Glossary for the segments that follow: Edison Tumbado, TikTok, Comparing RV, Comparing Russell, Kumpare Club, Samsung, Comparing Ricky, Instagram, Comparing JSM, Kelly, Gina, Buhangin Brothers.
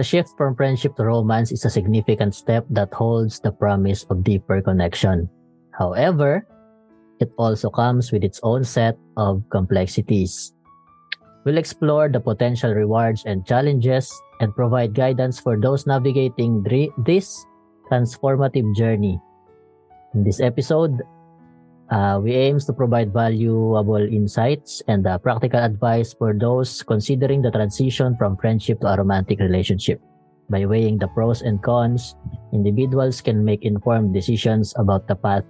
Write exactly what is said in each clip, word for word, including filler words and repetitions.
The shift from friendship to romance is a significant step that holds the promise of deeper connection. However, it also comes with its own set of complexities. We'll explore the potential rewards and challenges and provide guidance for those navigating this transformative journey. In this episode, uh, we aim to provide valuable insights and uh, practical advice for those considering the transition from friendship to a romantic relationship. By weighing the pros and cons, individuals can make informed decisions about the path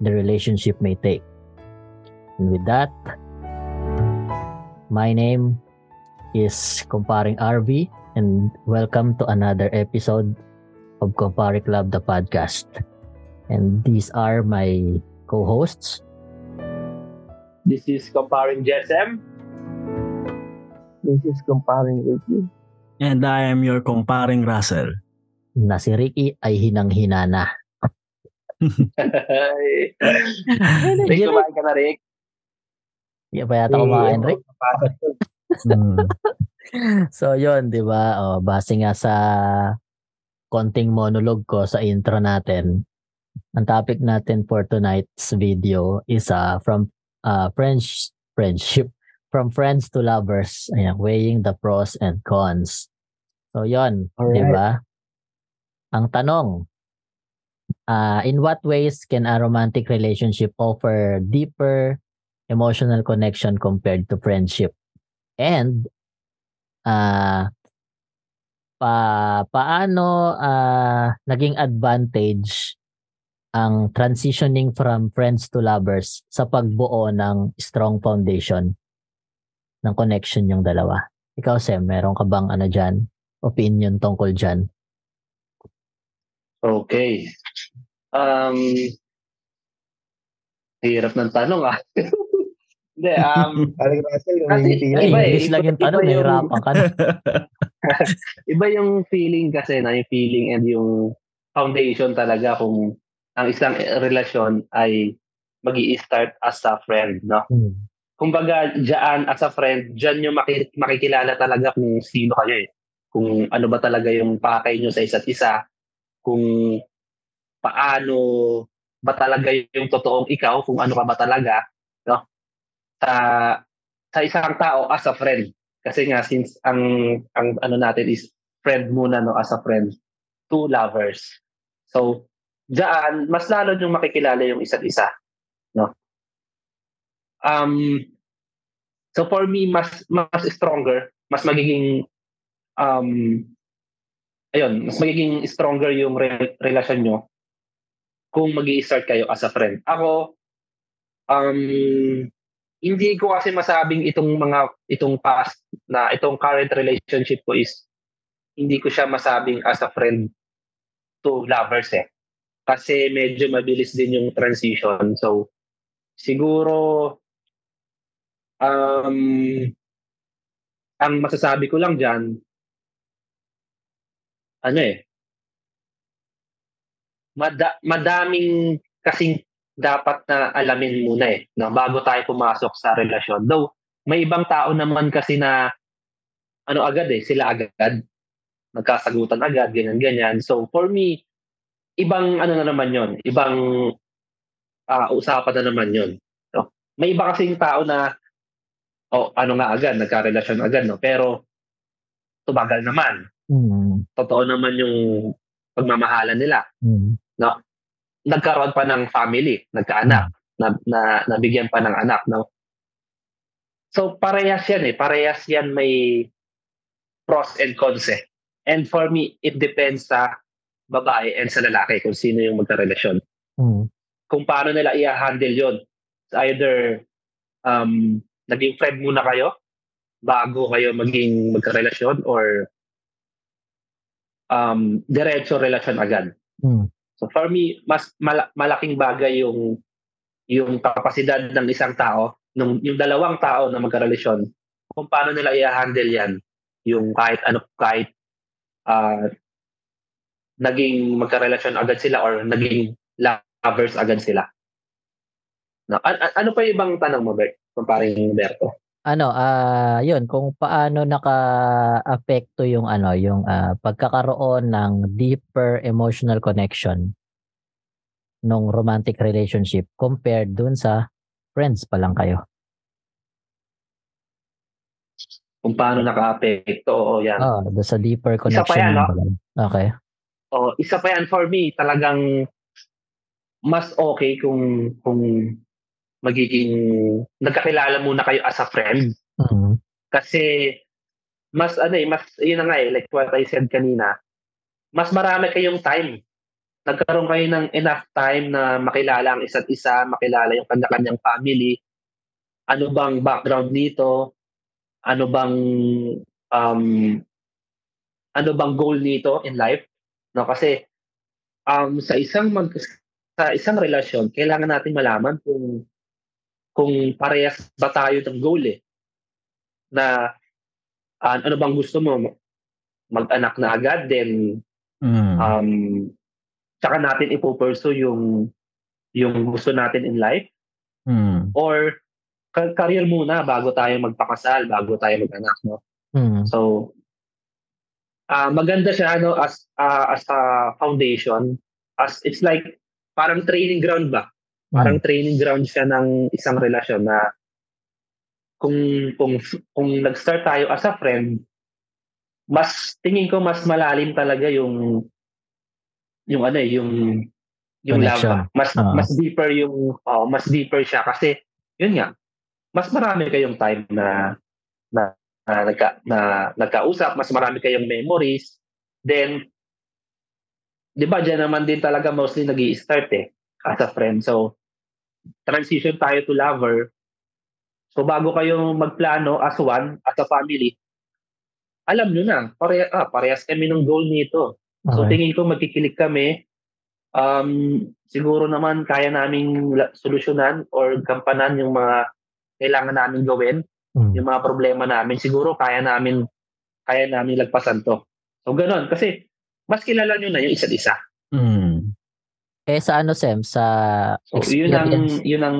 the relationship may take. And with that, my name is Comparing R V, and welcome to another episode of Kumpare Club, the podcast. And these are my co-hosts. This is Comparing J S M. This is Comparing Ricky. And I am your Comparing Russell. Na si Ricky ay hinang-hina na. Rick, kumain ka na, Rick. Hindi pa yata kumain, Rick. So, yun, di ba? O, base nga sa konting monologue ko sa intro natin, ang topic natin for tonight's video is uh, from uh, French friendship, from friends to lovers, ayan, weighing the pros and cons. So, yun, right. Di ba? Ang tanong, Uh, in what ways can a romantic relationship offer deeper emotional connection compared to friendship? And uh, pa paano uh, naging advantage ang transitioning from friends to lovers sa pagbuo ng strong foundation ng connection yung dalawa? Ikaw, Sam, meron ka bang ano dyan? Opinion tungkol dyan? Okay. Um, hirap ng tanong ah. Hindi, um, kasi, iba, English lang yung tanong, nahirapan ka na. Iba yung feeling kasi na, yung feeling and yung foundation talaga kung ang isang relasyon ay magi-start as a friend, no? Hmm. Kumbaga, dyan as a friend, dyan yung maki- makikilala talaga kung sino kayo eh. Kung ano ba talaga yung pakay nyo sa isa't isa. Kung paano ba talaga yung totoong ikaw, kung ano ka ba talaga, no? Sa sa isang tao as a friend. Kasi nga since ang ang ano natin is friend muna, no, as a friend to lovers. So, diyan mas lalo yung makikilala yung isa't isa, no? Um so for me, mas mas stronger, mas magiging um ayun, mas magiging stronger yung re- relasyon nyo kung mag-i-start kayo as a friend. Ako, um, hindi ko kasi masabing itong mga, itong past na, itong current relationship ko is, hindi ko siya masabing as a friend to lovers eh. Kasi medyo mabilis din yung transition. So, siguro, um, ang masasabi ko lang dyan, ano eh, Mada- madaming kasing dapat na alamin muna eh, no? Bago tayo pumasok sa relasyon. Though, may ibang tao naman kasi na, ano agad eh, sila agad, nagkasagutan agad, ganyan-ganyan. So, for me, ibang ano na naman yun, ibang uh, usapan na naman yun, no? May iba kasing tao na, oh, ano nga agad, nagkarelasyon agad, no? Pero, tumagal naman. Mm. Totoo naman yung pagmamahalan nila. Mm. No? Nagkaroon pa ng family, nagkaanak, na, na nabigyan pa ng anak, no? So parehas yan eh, parehas yan, may pros and cons eh. And for me, it depends sa babae and sa lalaki kung sino yung magkarelasyon. Mm. Kung paano nila i-handle yun. Either um, naging friend muna kayo bago kayo maging magkarelasyon, or Um, diretso relasyon agad. Mm. So for me, mas mal- malaking bagay yung yung kapasidad ng isang tao, ng yung dalawang tao na magkarelasyon, kung paano nila i-handle yan, yung kahit ano, kahit uh, naging magkarelasyon agad sila or naging lovers agad sila. No, an- an- ano pa yung ibang tanong mo, Bert? Kumparing Berto. ano, ah, yun, kung paano naka-apekto yung ano, yung ah, pagkakaroon ng deeper emotional connection nung romantic relationship compared dun sa friends pa lang kayo. Kung paano naka-apekto, oo, yan. Oh, dun sa deeper connection. Isa pa yan, no? Okay. Oh, isa pa yan for me, talagang mas okay kung kung magiging nagkakilala muna kayo as a friend. Mm-hmm. Kasi mas ano eh, mas yun na nga eh, like what I said kanina, mas marami kayong time. Nagkaroon kayo ng enough time na makilala ang isa't isa, makilala yung kanya-kanyang family, ano bang background nito, ano bang um, ano bang goal nito in life, no? Kasi um, sa isang mag, sa isang relasyon, kailangan natin malaman kung kung parehas ba tayo ng goal eh. Na uh, ano bang gusto mo? Mag-anak na agad, then mm. um saka natin ipo-pursue yung yung gusto natin in life. Mm. Or career muna bago tayo magpakasal, bago tayo mag-anak, no? Mm. So uh, maganda siya ano as uh, as a foundation, as it's like parang training ground ba? Parang training ground siya ng isang relasyon na kung kung kung nag-start tayo as a friend, mas tingin ko mas malalim talaga yung yung ano eh, yung yung love. Mas uh-huh. mas deeper yung oh, mas deeper siya kasi yun nga. Mas marami kayong time na na na, nagka, na nagkausap, mas marami kayong memories. Then 'di ba diyan naman din talaga mostly nag-i-start eh as a friend. So transition tayo to lover. So bago kayo magplano as one, as a family, alam nyo na, pare- ah, parehas kami ng goal nito. Okay. So tingin ko magkikilig kami. Um, siguro naman kaya naming solusyonan or kampanan yung mga kailangan namin gawin, hmm. yung mga problema namin. Siguro kaya namin kaya namin lagpasan to. So ganun. Kasi mas kilala nyo na yung isa't isa. Hmm. Eh sa ano, Sem, sa experience. So, yun ang yun ang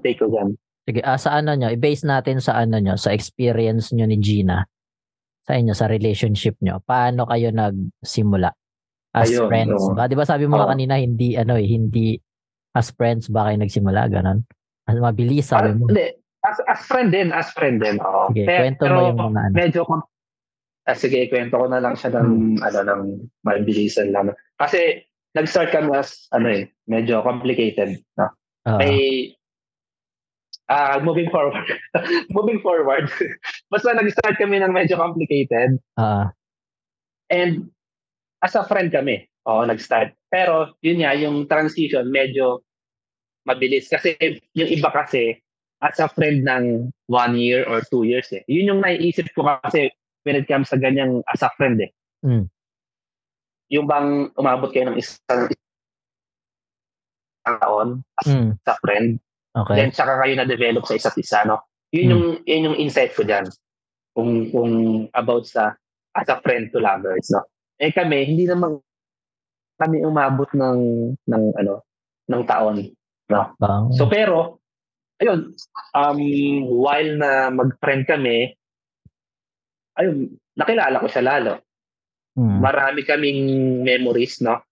take ko dyan. Sige, ah, sa ano nyo, i-base natin sa ano nyo, sa experience nyo ni Gina, sa inyo, sa relationship nyo. Paano kayo nagsimula? As Ayun, friends no. ba? Di ba sabi mo oh. kanina, hindi, ano eh, hindi as friends ba kayo nagsimula? Ganon. As mabilis, sabi mo. Hindi, as, as friend din, as friend din. Oh. Sige, pero, kwento mo yung mga ano. Medyo, ah, sige, kwento ko na lang siya ng, hmm. ano, ng mabilisan lang. Kasi, nag-start kami as, ano eh, medyo complicated. No? Uh-huh. May, uh, moving forward, moving forward, basta nag-start kami ng medyo complicated. Uh-huh. And, as a friend kami, oo, nag-start. Pero, yun nga, yung transition, medyo mabilis. Kasi, yung iba kasi, as a friend ng one year or two years eh. Yun yung naiisip ko kasi, when it comes sa ganyang as a friend eh. Mm. Yung bang umabot kayo ng isang taon as mm. sa friend, okay. Then saka kayo na-develop sa isa't isa, no? Yun, mm. yung, yun yung insight ko dyan. Kung, kung about sa as a friend to lovers, no? Eh kami, hindi naman kami umabot ng, ng, ano, ng taon, no? Wow. So pero, ayun, um, while na mag-friend kami, ayun, nakilala ko siya lalo. Hmm. Marami kaming memories, no?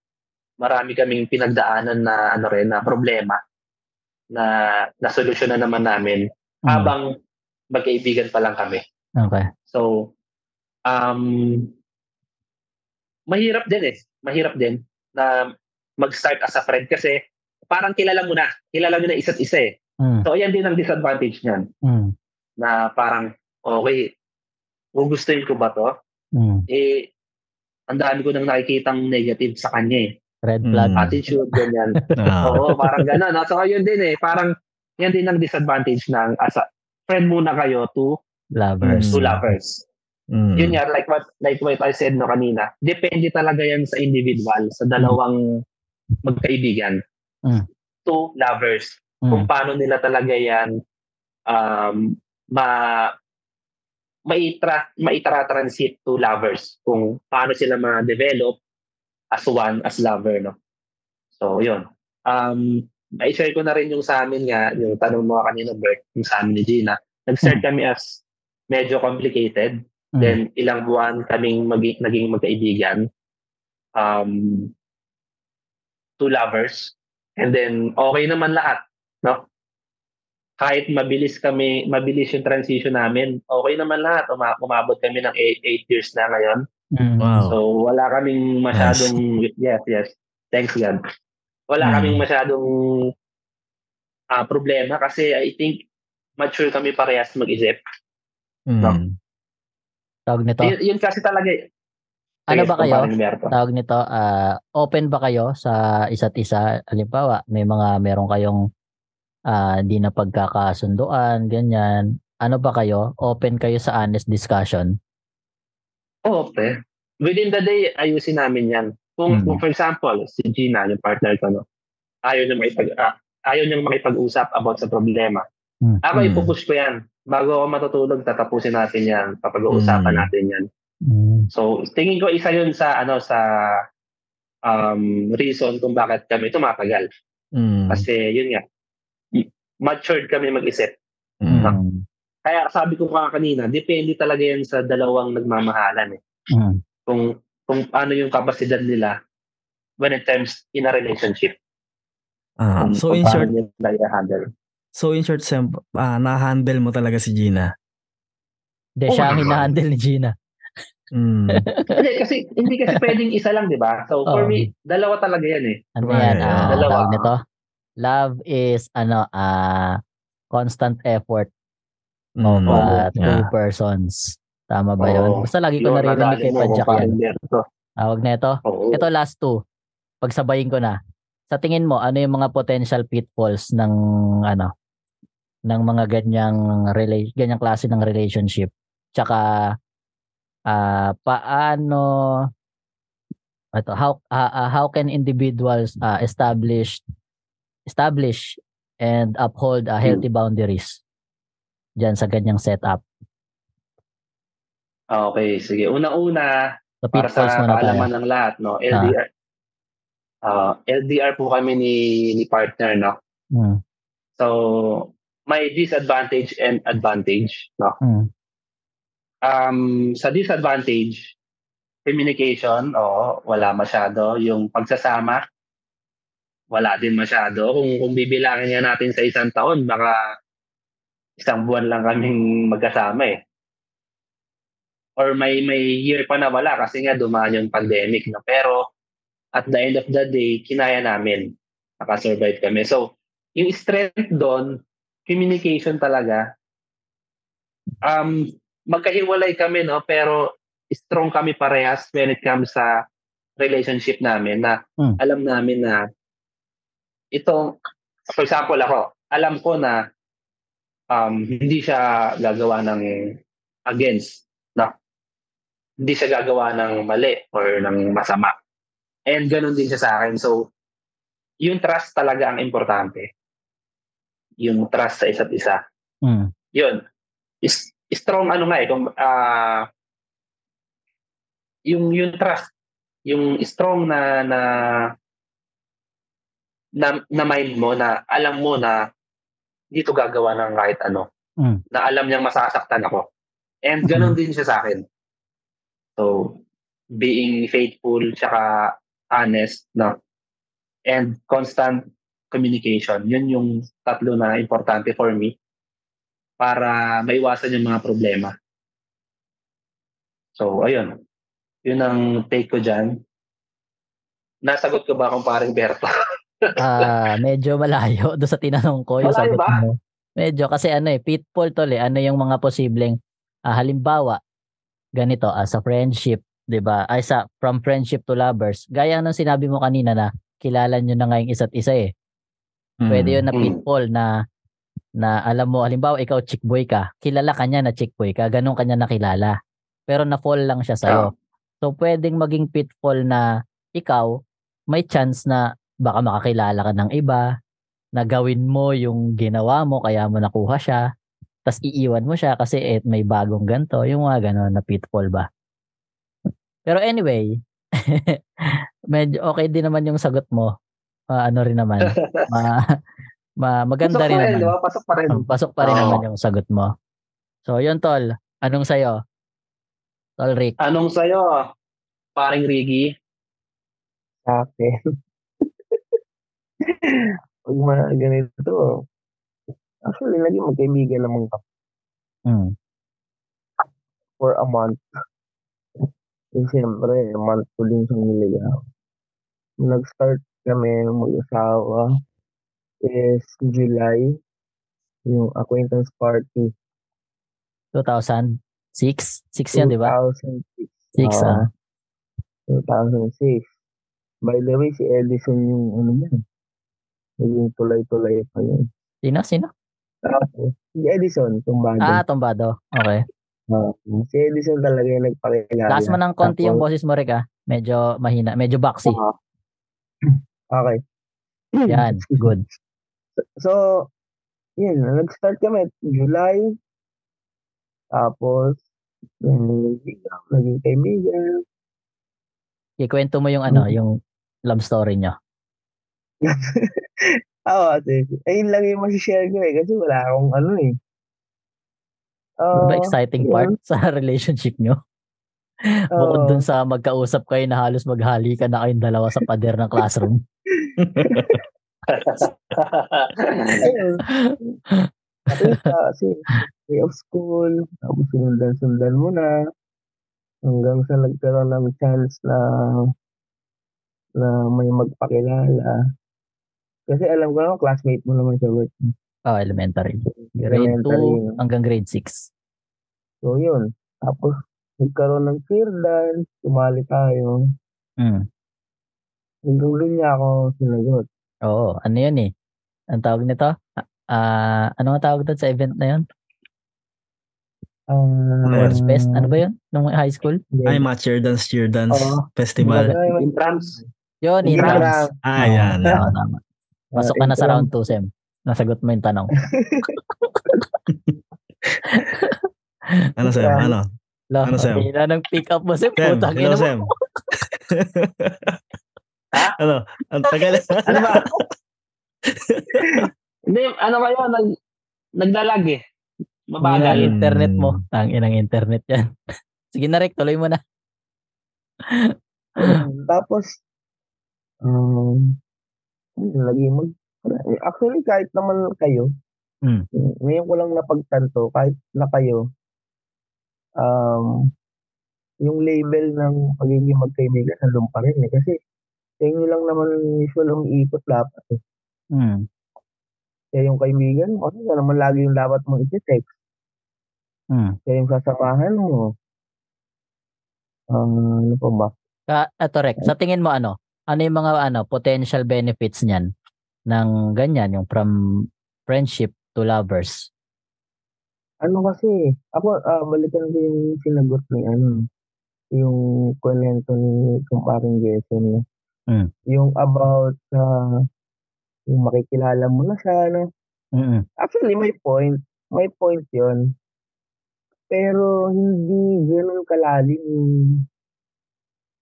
Marami kaming pinagdaanan na ano rin, na problema na na-solusyon na naman namin hmm. habang magkaibigan pa lang kami. Okay. So um mahirap din eh. Mahirap din na mag-start as a friend kasi parang kilala mo na, kilala mo na isa't isa eh. Hmm. So ayan din ang disadvantage niyan. Hmm. Na parang okay, gugustuhin ko ba 'to? Hmm. Eh ang dami ko nang nakikitang negative sa kanya eh. Red flag. Mm. Attitude, ganyan. Oo, parang gano'n. So, yun din eh. Parang, yan din ang disadvantage ng as a friend muna kayo to lovers. To lovers. Mm. Yun nga, like what, like what I said no kanina, depende talaga yan sa individual, sa dalawang mm. magkaibigan. Mm. To lovers. Mm. Kung paano nila talaga yan um, ma... maitra maitra-transit to lovers kung paano sila ma-develop as one, as lover, no? So, yun. Um, may share ko na rin yung sa amin nga, yung tanong mo kanina, Bert, yung sa amin ni Gina. Nag-start kami as medyo complicated. Mm. Then ilang buwan kaming mag- naging magkaibigan. Um, two lovers. And then okay naman lahat, no? Kahit mabilis kami, mabilis yung transition namin, okay naman lahat. Uma- umabot kami ng eight years na ngayon. Wow. So wala kaming masyadong, nice. yes, yes, thanks God. Wala mm. kaming masyadong uh, problema kasi I think mature kami parehas mag-isip. Mm. No? Tawag nito? Y- yun kasi talaga. Ano ba kayo? Tawag nito, uh, open ba kayo sa isa't isa? Halimbawa, may mga, meron kayong hindi uh, na pagkakasunduan, ganyan. Ano ba kayo? Open kayo sa honest discussion? Open. Within the day, ayusin namin yan. Kung, hmm. kung for example, si Gina, yung partner ko, no, ayaw niyang makipag, uh, ayaw niyang makipag-usap about sa problema. Hmm. Ako, hmm. ipupush ko yan. Bago ako matutulog, tatapusin natin yan. Papag-uusapan hmm. natin yan. Hmm. So, tingin ko isa yun sa, ano, sa um, reason kung bakit kami tumatagal. Hmm. Kasi, yun nga, matured kami mag-isip. Mm. Kaya sabi ko nga kanina, depende talaga yan sa dalawang nagmamahalan eh. Mm. Kung kung ano yung kapasidad nila when it comes in a relationship. Ah, um, so, in short, so in short, Sam, uh, na-handle mo talaga si Gina. Hindi, oh, siya ang hinahandle ni Gina. Mm. Kasi, kasi hindi kasi pwedeng isa lang, di ba? So oh. for me, dalawa talaga yan eh. Ano yan? Ah, dalawa. Tawag nito? Love is ano ah uh, constant effort mm, of uh, two yeah. persons. Tama ba oh, yun? Basta lagi ko naririnig kay Padjak yan. Tawag na ito. Oh. Ito last two. Pagsabayin ko na. Sa tingin mo, ano yung mga potential pitfalls ng ano ng mga ganyang rela- ganyang klase ng relationship? Tsaka uh, paano ito, how uh, how can individuals uh, establish establish and uphold a healthy boundaries dyan sa ganyang setup. Okay, sige. Una-una, so, para sa kaalaman ng lahat, no? L D R. Ah. Uh, L D R po kami ni, ni partner, no? Hmm. So, may disadvantage and advantage, no? Hmm. Um, sa disadvantage, communication, oh, wala masyado. Yung pagsasama, wala din masyado. Kung, kung bibilangin niya natin sa isang taon, baka isang buwan lang kaming magkasama eh. Or may may year pa na wala kasi nga dumaan yung pandemic. No? Pero at the end of the day, kinaya namin. Nakasurvive kami. So, yung strength doon, communication talaga. Um, magkahiwalay kami, no? Pero strong kami parehas when it comes sa relationship namin na hmm. alam namin na itong, for example, ako, alam ko na um, hindi siya gagawa ng against, no? Hindi siya gagawa ng mali or ng masama. And ganun din siya sa akin. So, yung trust talaga ang importante. Yung trust sa isa't isa. Mm. Yun. Is, strong ano nga eh. Kung, uh, yung, yung trust. Yung strong na na na, na mind mo, na alam mo na dito gagawa ng kahit ano. Mm. Na alam niyang masasaktan ako. And ganun mm. din siya sa akin. So, being faithful, tsaka honest, no? And constant communication. Yun yung tatlo na importante for me para maiwasan yung mga problema. So, ayun. Yun ang take ko dyan. Nasagot ko ba kung parang Berta? Ah, uh, medyo malayo do sa tinanong ko, yung sagot mo. Medyo kasi ano eh, pitfall tol eh, ano yung mga posibleng uh, halimbawa ganito as uh, a friendship, 'di ba? Ay sa from friendship to lovers. Gaya ng sinabi mo kanina na kilala niyo na nga yung isa't isa eh. Pwede mm. 'yun na pitfall na na alam mo, halimbawa ikaw chick boy ka, kilala ka niya na chick boy ka, ganun ka niya nakilala. Pero na-fall lang siya sa iyo. Oh. So pwedeng maging pitfall na ikaw may chance na baka makakilala ka ng iba na gawin mo yung ginawa mo kaya mo nakuha siya tas iiwan mo siya kasi eh, may bagong ganto, yung mga gano'n na pitfall ba. Pero anyway medyo okay din naman yung sagot mo, uh, ano rin naman ma, ma, maganda pasok rin naman, pasok pa rin, pasok pa rin oh. naman yung sagot mo. So, yun, Tol. Anong sa'yo? Tol Rick. Anong sa'yo? Paring Ricky. Okay. Pag mga ganito, actually, lagi magkaibigan naman ka. Hmm. For a month. Kasi siyempre, a month ko din siyang niligaw. Nag-start kami mag-asawa is July, yung acquaintance party. two thousand six? six yan, di ba? two thousand six. six, ah. two thousand six. By the way, si Edison yung ano yan. Naging tulay-tulay pa yun. Sino? Sino? Uh, si Edison Tumbado. Ah, Tumbado. Okay. Uh, si Edison talaga yung nagpakilala. Last man ng konti yung boses mo, Rick, ah. Medyo mahina. Medyo boxy. Uh-huh. Okay. Yan, good. So, yun, nag-start kami July. Tapos, naging kaibigan. Ikwento mo yung ano, hmm. yung love story nyo. Oo, ayun lang yung masishare ko eh, kasi wala akong ano eh. Uh, ba exciting yeah. part sa relationship nyo? Uh, Bukod dun sa magkausap kayo na halos maghali ka na kayong dalawa sa pader ng classroom. Kasi day of school, tapos sundan-sundan mo na hanggang sa nagkaroon ng chance na na may magpakilala. Kasi alam ko naman, classmate mo naman sa work. Oh, elementary. Grade two hanggang grade six. So, yun. Tapos, nagkaroon ng cheer dance, tumali tayo. Mm. Hanggang doon niya ako sinagot. Oo, ano yun eh? Ang tawag nito? Uh, ano ang tawag doon sa event na yun? Um, First Fest? Ano ba yun? Nung high school? Ay, mga cheer dance, cheer dance oh, festival. Intrams. Yun, intrams. Ah, yan. Oh, tama, tama. Pasok ka na sa round two, Sem. Nasagot mo yung tanong. Ano, Sem? Ano? Love, ano, Sem? Hindi na nang pick up mo, Sem. Sem, hello, Sem. Ano? Ang tagal. Ano ba? Hindi, ano ba yun? Nag, naglalag eh. Mabagal. Ang internet mo. Ang inang internet yan. Sige na, Rick. Tuloy mo na. Tapos, um, lagi mag... Actually, kahit naman kayo, mm. ngayon ko lang napagtanto, kahit na kayo, um, yung label ng pagiging magkaibigan, nandun pa rin eh. Kasi, sa inyo lang naman usual ang iikot dapat eh. Mm. Kaya yung kaibigan mo, kasi naman lagi yung dapat mong iti-text. Mm. Kaya yung sasamahan mo. Um, ano pa ba? Ka- Ato, Rek, sa tingin mo ano? Ano yung mga ano, potential benefits niyan? Ng ganyan, yung from friendship to lovers? Ano kasi? Ako, uh, balikan ko yung sinagot ni ano, yung kwento ni Kumpare J S M. Mm. Yung about uh, yung makikilala mo na siya, no? Mm-hmm. Actually, may point. May point yun. Pero hindi ganun kalalim yung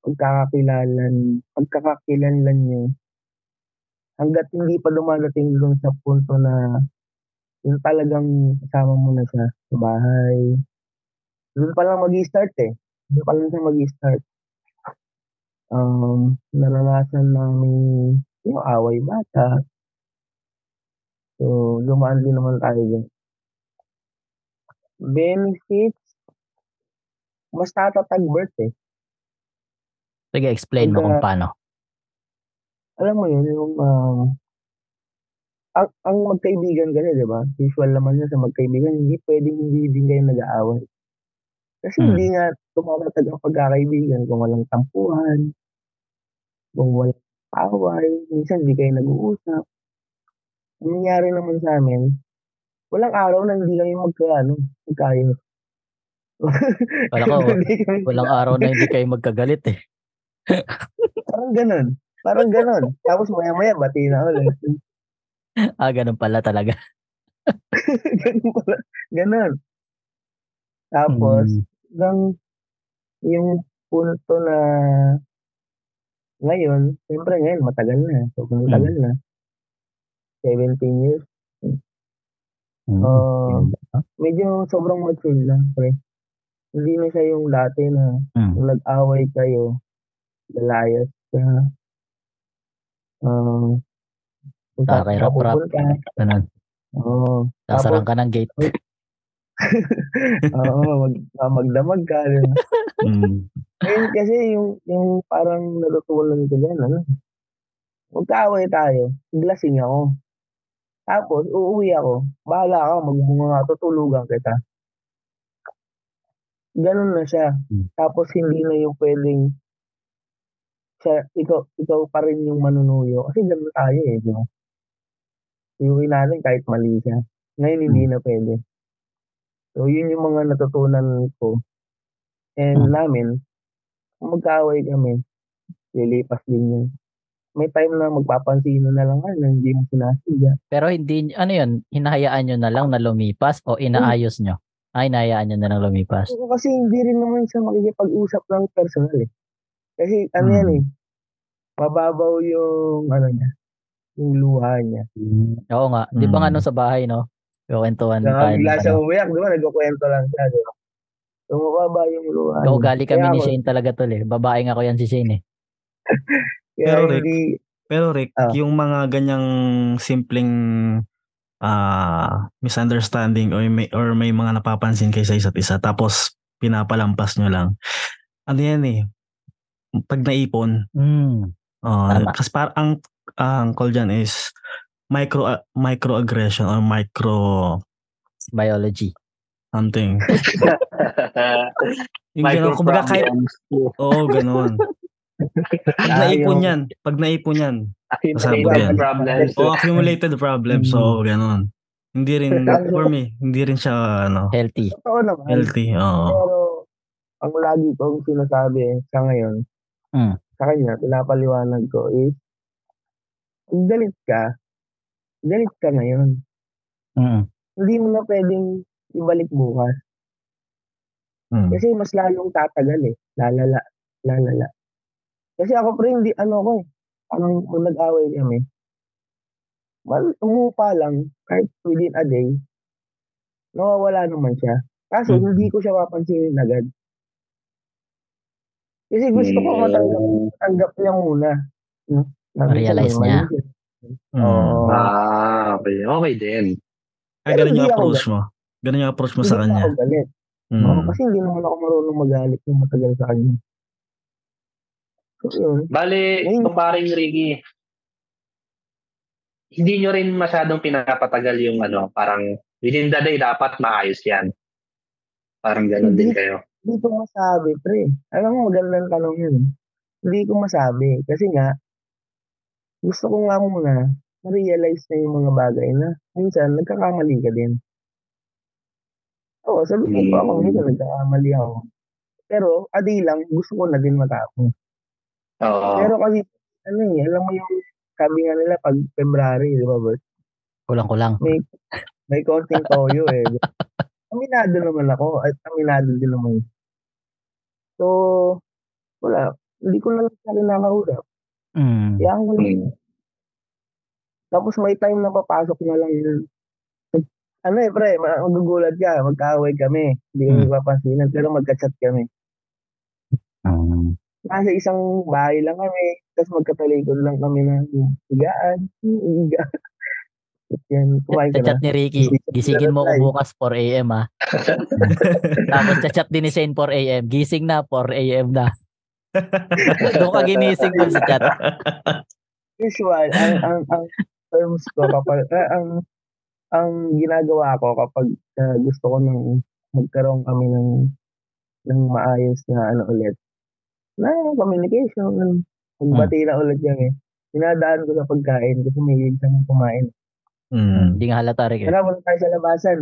pagkakakilalan, pagkakakilalan nyo. Hanggat hindi pa dumarating doon sa punto na yung talagang kasama mo na siya sa bahay. Doon pa lang mag-i-start eh. Doon pa lang siya mag-i-start. Um, naranasan namin yung away bata. So, lumaan din naman tayo dyan. Benefits, mas tatatag birth eh. Sige, explain mo kung paano. Alam mo yun, yung uh, ang, ang magkaibigan kasi, di ba? Usual naman yun sa magkaibigan, hindi pwedeng hindi din kayo nag-aaway. Kasi hmm. hindi nga tumatatag ang pagkakaibigan kung walang tampuhan, kung walang away, minsan hindi kayo nag-uusap. Ang nangyari naman sa amin, walang araw na hindi kami magkaano, magkaayos. Wala ko, walang araw na hindi kayo magkagalit eh. Parang ganun. Parang ganun. Tapos maya-maya, bati na ulit. Ah, ganun pala talaga. Ganun pala. Ganun. Tapos, hmm. yung punto na ngayon, siyempre ngayon, matagal na. So, kung matagal hmm. na. seventeen years. Hmm. Uh, medyo sobrang mature lang, pre. Hindi na siya yung dati na hmm. nag-away kayo, lalayas ka, uh, okay, rap-rap, ganun. Oo. Sasarang ka ng gate. Oo, mag, magdamag ka. Mm. Ayun, kasi yung, yung parang narutulan ko dyan, ano? Magkaaway tayo, iglasing ako. Tapos, uuwi ako. Bahala ka, magbunga ka, tutulugan kita. Ganun na siya. Mm. Tapos, hindi na yung pwedeng siya, ikaw, ikaw pa rin yung manunuyo. Kasi ganun tayo eh, di ba? Iuwi natin kahit mali siya. Ngayon, hindi na pwede. So, yun yung mga natutunan ko. And namin, kung magkaaway kami, lilipas din yun. May time na magpapansin na lang ka na hindi mo sinasadya. Pero hindi, ano yun, hinahayaan nyo na lang na lumipas o inaayos nyo? Ay, hinahayaan nyo na lang lumipas? Kasi hindi rin naman siya makikipag-usap ng personal eh. Kasi, ano hmm. yan eh, mababaw yung, ano niya, yung luha niya. Oo nga, hmm. di ba nga nung sa bahay, no? Kukwentuhan so, tayo. Bigla siya umiyak, di ba? Nagkukwento lang siya, di ba? Tumababa yung luha. Kaugali kami kaya ni Shane ako, talaga tol eh. Babae nga ko yan si Shane eh. Pero Rick, hindi, pero Rick oh. yung mga ganyang simpleng uh, misunderstanding or may, or may mga napapansin kayo sa isa't isa tapos pinapalampas nyo lang. Ano yan eh? Pag naipon. Mm. Uh, kasi parang ang ang call dyan is micro uh, microaggression or micro biology something. Yung gano'n, kumbaga kahit oo, gano'n. Pag naipon yan, pag naipon yan, accumulated problems. Oo, accumulated problems, so gano'n. Hindi rin, for me, hindi rin siya, ano, healthy. Oo naman. Healthy, oo. Pero, ang lagi kong sinasabi sa ngayon, mm. sa kanya, pinapaliwanag ko is, galit ka, galit ka ngayon. Mm. Hindi mo na pwedeng ibalik bukas. Hmm. Kasi mas lalong tatagal eh. Lalala, lalala. Kasi ako pre, hindi ano ko eh. Parang kung nag-away kami, well, umupa lang, kahit within a day, nawawala naman siya. Kaso hmm. hindi ko siya mapansinin agad. Kasi gusto ko matanggap, tanggap niya muna. No? Realize niya. Oo. Ah, okay. Okay din. Ay, ganun yung approach mo. Ganun yung approach mo sa kanya. Hindi ako galit. Mm. Oo, kasi hindi naman ako marunong magalit ng matagal sa kanya. So, yun. Bale, hey. Kumparing Ricky, hindi nyo rin masyadong pinapatagal yung ano, parang within the day dapat maayos yan. Parang gano'n din kayo. Hindi ko masabi, pre. Alam mo, magandang tanong yun. Hindi ko masabi. Kasi nga, gusto ko nga muna ma-realize na yung mga bagay na minsan nagkakamali ka din. Oo, sabihin ko ako, hindi ko nagkakamali ako. Pero, adi lang, gusto ko na din matapos. Oo. Pero kasi, ano eh, alam mo yung sabi nga nila pag February, di ba, Bert? Kulang-kulang. May, may konting toyo eh. Aminado naman ako, at aminado din naman. So, wala, hindi ko na lang sila nakahulap. Mm. Kaya ang huli. Tapos may time na papasok na lang yun. Ano eh, pre, magugulat ka, magkaaway kami, hindi kami hmm. papasinan, pero magka-chat kami. Um, Nasa isang bahay lang kami, tapos magkatalikod lang kami na higaan, higaan. Chat ni Ricky, gisingin mo ko bukas four a.m. ha. Tapos chat din ni Shane four a.m. Gising na, four a.m. na. Doon ka ginising pag sa chat. Usual, ang, ang, ang terms ko kapag, eh, ang, ang ginagawa ko kapag uh, gusto ko nang magkaroon kami ng ng maayos na ano ulit na communication, magbati na ulit yan eh, dinadaan ko sa pagkain kasi may hilig sa mga kumain. Hindi mm. nga halata rin eh. Wala mo na tayo sa labasan.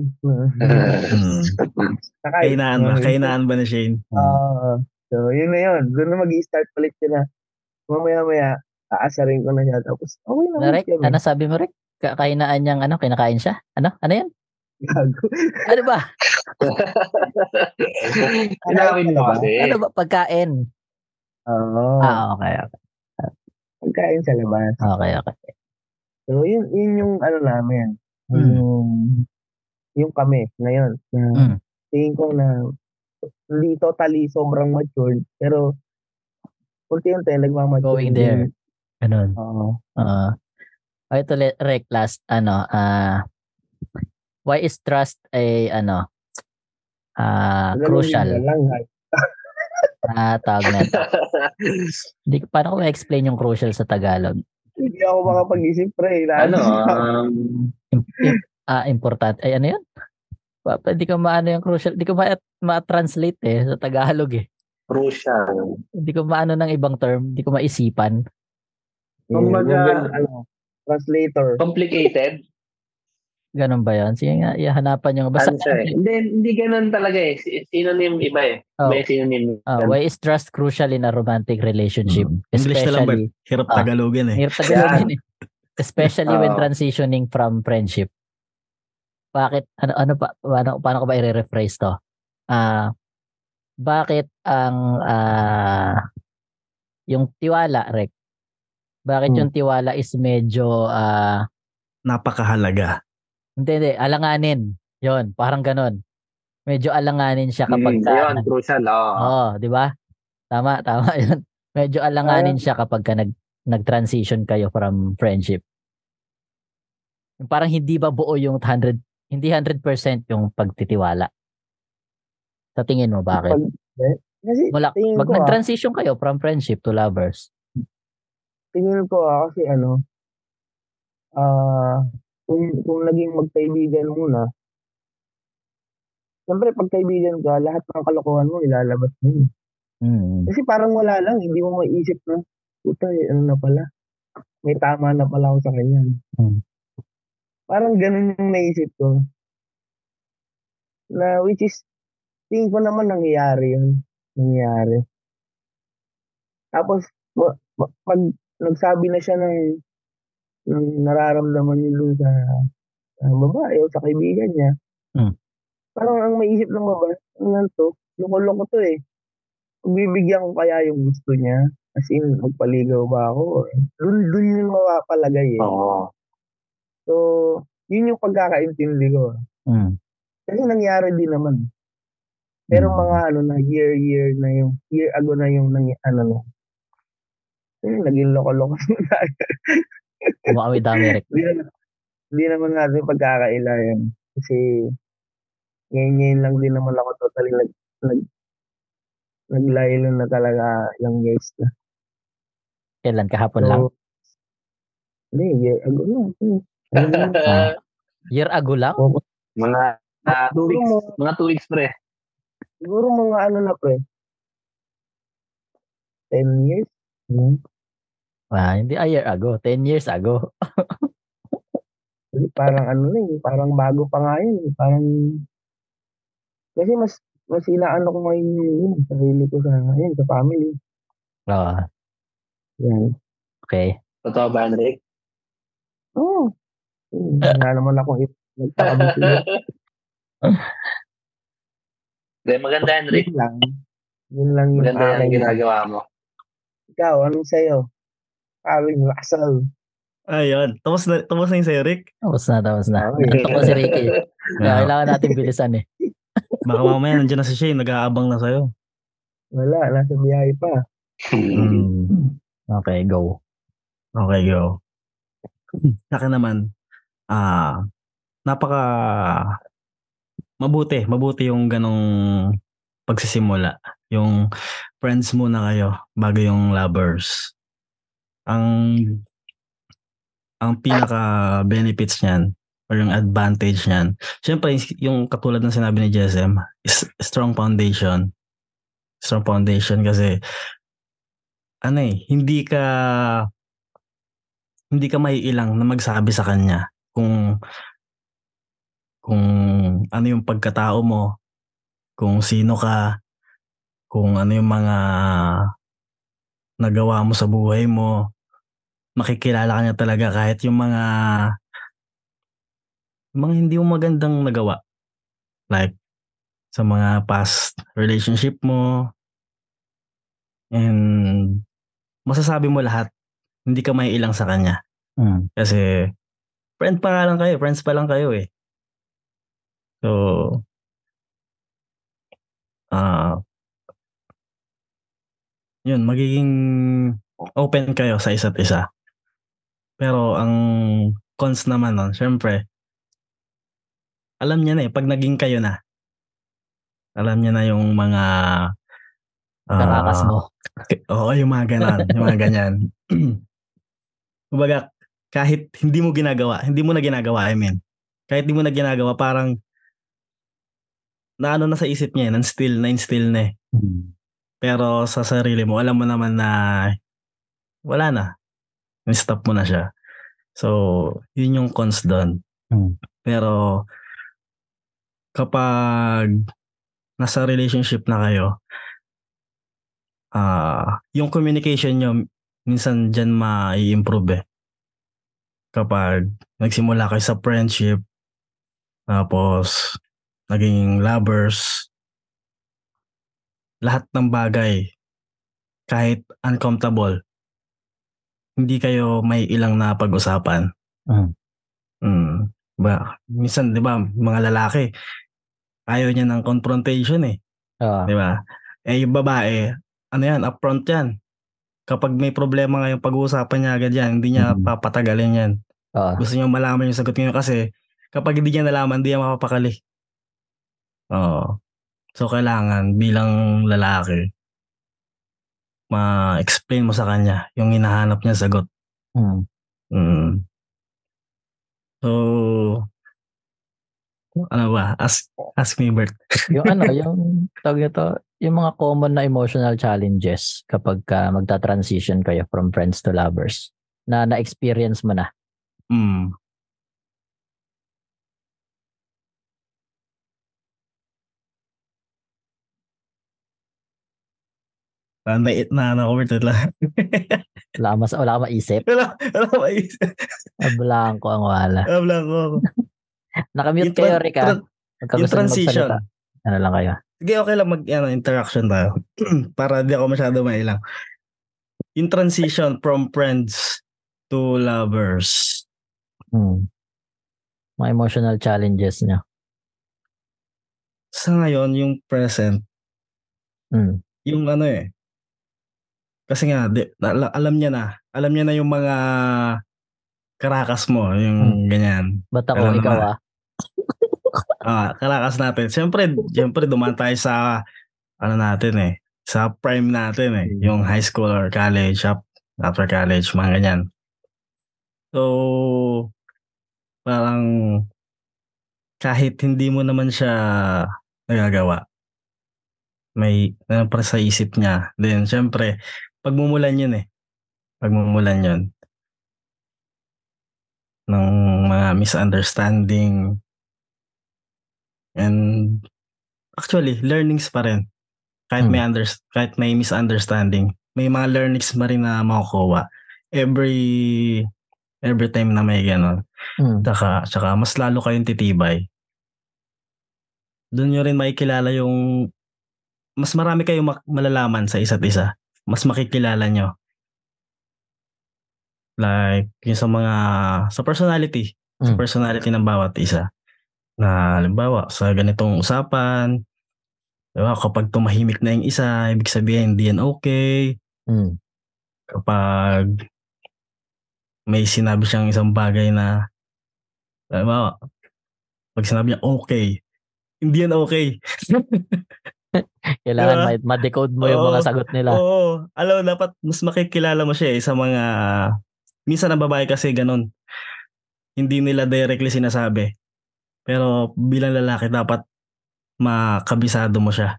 Kainaan ba? Kainaan ba na Shane? Oo. Uh, so yun na yun, doon na mag-i-start palit yun na mamaya-maya aasarin ko na siya tapos okay na. Rick, ano sabi mo Rick? Kainaan niyang ano, kinakain siya? Ano? Ano yan? Ano ba? Kinakain mo kasi. Ano ba? Pagkain. Oo. Ah, okay, okay. Pagkain sa labas. Okay, okay. So, yun, yun yung ano namin. Hmm. Yung yung kami ngayon na mm. tingin ko na hindi totally sobrang matured pero unti-unti nagmamature. Going there. Ganun. Oo. Uh, uh, okay, to Rick, last, ano, uh, why is trust a, ano, uh, crucial? Ah, tawag na ito. Hindi, paano ko ma-explain yung crucial sa Tagalog? Hindi ako makapag-isip, pre. Ano? Um, ah, important. Ay, ano yun? Hindi ko maano yung crucial. Hindi ko ma-translate eh sa Tagalog eh. Crucial. Hindi ko maano ng ibang term. Hindi ko maisipan. Kumbaga, ano, translator. Complicated? Ganon ba yan? Sige nga, hanapan yung basta. Hindi, hindi ganon talaga eh. Synonym iba eh. Oh. May synonym. Oh, why is trust crucial in a romantic relationship? Mm. English na lang ba? Hirap oh, Tagalogin eh. Hirap Tagalogin eh. Especially oh. when transitioning from friendship. Bakit, ano, ano pa, ano, paano ko ba i-rephrase to? Uh, bakit ang, uh, yung tiwala, Rick? Bakit hmm. yung tiwala is medyo, uh, napakahalaga? Hindi, hindi. Alanganin. Yun. Parang ganun. Medyo alanganin siya kapag... Mm, yun. Crucial. Oo. Oh, di ba? Tama. Tama. Yun. Medyo alanganin uh, siya kapag ka nag, nag-transition kayo from friendship. Parang hindi ba buo yung one hundred... Hindi one hundred percent yung pagtitiwala. Sa tingin mo, bakit? Kasi, Mula, tingin pag ko, nag-transition ah. kayo from friendship to lovers. Tingin ko ah, kasi ano... Ah... Uh, Kung, kung naging magkaibigan muna, siyempre pagkaibigan ka, lahat ng kalokohan mo ilalabas mo. Mm. Kasi parang wala lang, hindi mo maiisip na, puta, ano na pala, may tama na pala ako sa kanya. Mm. Parang ganun yung naisip ko. Na which is, tingin ko naman nangyayari yun. Nangyayari. Tapos, pag nagsabi na siya ng nang nararamdaman nilo sa, sa babae o sa kaibigan niya. Hmm. Parang ang maiisip ng babae, ano to? Loko-loko to eh. Bibigyan ko kaya yung gusto niya? As in, magpaligaw ba ako? Dun, dun yung mapapalagay eh. Oo. So, yun yung pagkakaintindi ko. Hmm. Kasi nangyari din naman. Pero hmm. mga ano na, year, year na yung, year ago na yung nangy- ano na. Eh, naging loko-loko na. Umakawid dami, Rick. Hindi naman natin pagkakaila yan. Kasi ngayon-ngayon lang din naman ako totally nag, nag, naglaylo na talaga yung guys na. Kailan? Kahapon so, lang? Hindi, year ago lang. uh, year ago lang? Mga uh, two weeks. Mga two weeks, pre. Siguro mga ano na, pre. Ten years? Hmm. Ah, hindi a year ago, ten years ago. Parang ano na eh, parang bago pa nga yun. Parang, kasi mas, mas inaano ko ngayon yun, sarili ko sa, yun, sa family. Oo. Oh. Yan. Okay. Totoo ba, Rick? Oo. Oh. Wala naman akong hip, nagtakabot yun. Hindi, maganda yan, Rick. Yun lang. Yun lang yung maganda yan ang ginagawa mo. Ikaw, anong sa'yo? Comparing Russell. Ayun. Tapos na, tapos na yun sa'yo, Rick? Tapos na, tapos na. Ito ko si Ricky. Kaya kailangan natin bilisan eh. Baka mamaya nandiyan na si Shane, nag-aabang na sa'yo. Wala, nasa biyahe pa. Hmm. Okay, go. Okay, go. Sa akin naman, ah, napaka mabuti, mabuti yung ganong pagsisimula. Yung friends muna kayo bago yung lovers. ang ang pinaka benefits niyan or yung advantage niyan, syempre yung katulad ng sinabi ni J S M is strong foundation strong foundation kasi ano eh, hindi ka hindi ka maiilang na magsabi sa kanya kung kung ano yung pagkatao mo, kung sino ka, kung ano yung mga nagawa mo sa buhay mo. Makikilala ka niya talaga kahit yung mga mga hindi mo magandang nagawa. Like, sa mga past relationship mo. And masasabi mo lahat. Hindi ka maiilang sa kanya. Hmm. Kasi, friend pa lang kayo. Friends pa lang kayo eh. So, ah, yun, magiging open kayo sa isa't isa. Pero ang cons naman nun, syempre, alam niya na eh, pag naging kayo na, alam niya na yung mga uh, karakas mo. Oo, yung mga ganan, yung mga ganyan. Kumbaga, kahit hindi mo ginagawa, hindi mo na ginagawa, I mean, kahit hindi mo na ginagawa, parang naano na sa isip niya, na-instill, na-instill na eh. Hmm. Pero sa sarili mo, alam mo naman na wala na. Stop mo na siya. So, yun yung cons doon. Hmm. Pero kapag nasa relationship na kayo, uh, yung communication nyo, minsan dyan ma-improve eh. Kapag nagsimula kayo sa friendship, tapos naging lovers, lahat ng bagay, kahit uncomfortable, hindi kayo may ilang na pag-usapan. Mm. Mm. Ba, minsan, di ba, mga lalaki, ayaw niya ng confrontation eh. Uh. Di ba? Eh, yung babae, ano yan, upfront yan. Kapag may problema ngayon, pag-uusapan niya agad yan, hindi niya mm. papatagalin yan. Uh. Gusto niyo malaman yung sagot niyo kasi kapag hindi niya nalaman, hindi niya mapapakali. Oo. Uh. So, kailangan bilang lalaki, ma-explain mo sa kanya yung hinahanap niya sagot. Mm. Mm. So, ano ba? Ask, ask me, Bert. Yung ano, yung, tawag nito, yung mga common na emotional challenges kapag uh, magta-transition kayo from friends to lovers na na-experience mo na. Mm. Nandait na na over to lang. Wala mas wala maisip. Wala, wala maisip. Ablang ko ang wala. Ablang ko ako. Nakamute kayo, Rika. Yung transition. Ano lang kayo? Sige, okay lang mag-interaction tayo. Para di ako masyado mailang. Yung transition from friends to lovers. Hmm. Mga emotional challenges niya. Sa ngayon, yung present. Hmm. Yung ano eh. Kasi nga, di, alam niya na. Alam niya na yung mga karakas mo. Yung hmm. ganyan. Ba't ako, alam ikaw ah? uh, karakas natin. Siyempre, siyempre dumaan tayo sa, ano natin eh. Sa prime natin eh. Yung high school or college, after college, mga ganyan. So, parang, kahit hindi mo naman siya nagagawa. May, ano para sa isip niya. Then, siyempre, pagmumulan yun eh. Pagmumulan yun. Ng mga misunderstanding. And actually, learnings pa rin. Kahit, hmm. may, under- kahit may misunderstanding, may mga learnings pa rin na makukuha. Every every time na may gano'n. Hmm. Tsaka, tsaka, mas lalo kayong titibay. Doon nyo rin makikilala yung mas marami kayong mak- malalaman sa isa't isa. Mas makikilala nyo. Like, yung sa mga, sa personality. Mm. Sa personality ng bawat isa. Na, halimbawa, sa ganitong usapan, diba, kapag tumahimik na yung isa, ibig sabihin, hindi yan okay. Mm. Kapag may sinabi siyang isang bagay na, halimbawa, pag sinabi niya, okay, hindi yan okay. Kailangan yeah. ma- ma-decode mo oh, yung mga sagot nila. Oo. Oh, alam, dapat mas makikilala mo siya eh, sa mga, minsan ang babae kasi ganun. Hindi nila directly sinasabi. Pero bilang lalaki dapat makabisado mo siya.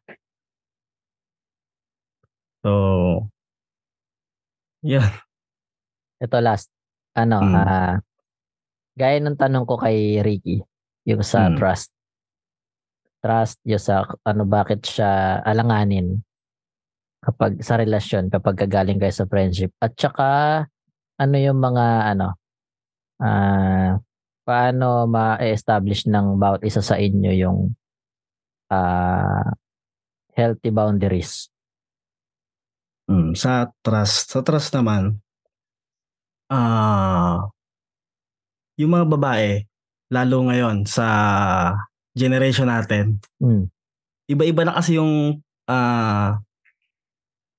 So, yun. Ito last. Ano, mm. uh, gaya ng tanong ko kay Ricky, yung sa mm. trust. trust niya sa ano bakit siya alanganin kapag sa relasyon kapag gagaling kayo sa friendship at saka ano yung mga ano uh, paano ma-establish ng bawat isa sa inyo yung uh, healthy boundaries mm, sa trust sa trust naman ah uh, yung mga babae lalo ngayon sa generation natin, mm. iba-iba na kasi yung uh,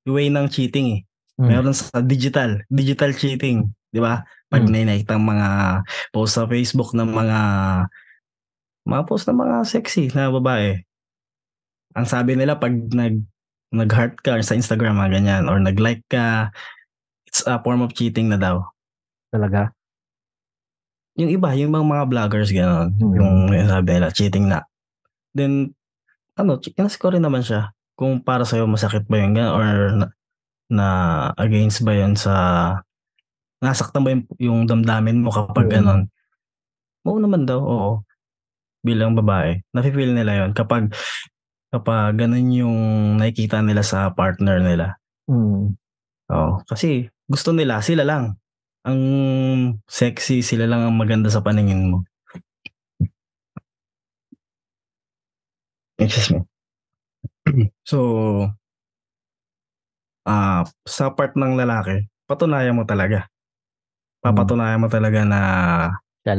way ng cheating eh. Mm. Meron sa digital, digital cheating, di ba? Pag mm. nainite ang mga post sa Facebook ng mga mga post ng mga sexy na babae. Ang sabi nila pag nag nag-heart ka sa Instagram mga ganyan or nag-like ka, it's a form of cheating na daw. Talaga? Yung iba, yung mga, mga vloggers gano'n, mm-hmm. yung, yung sabi nila, cheating na. Then, ano, kinascore naman siya. Kung para sa'yo masakit ba yun gano'n or na, na against ba yun sa, nasaktan ba yung, yung damdamin mo kapag mm-hmm. gano'n. Oo naman daw, oo. Bilang babae, nafe-feel nila yun kapag, kapag gano'n yung nakikita nila sa partner nila. Mm-hmm. Oo, kasi gusto nila, sila lang. Ang sexy, sila lang ang maganda sa paningin mo. Excuse me. So, uh, sa part ng lalaki, patunayan mo talaga. Papatunayan mo talaga na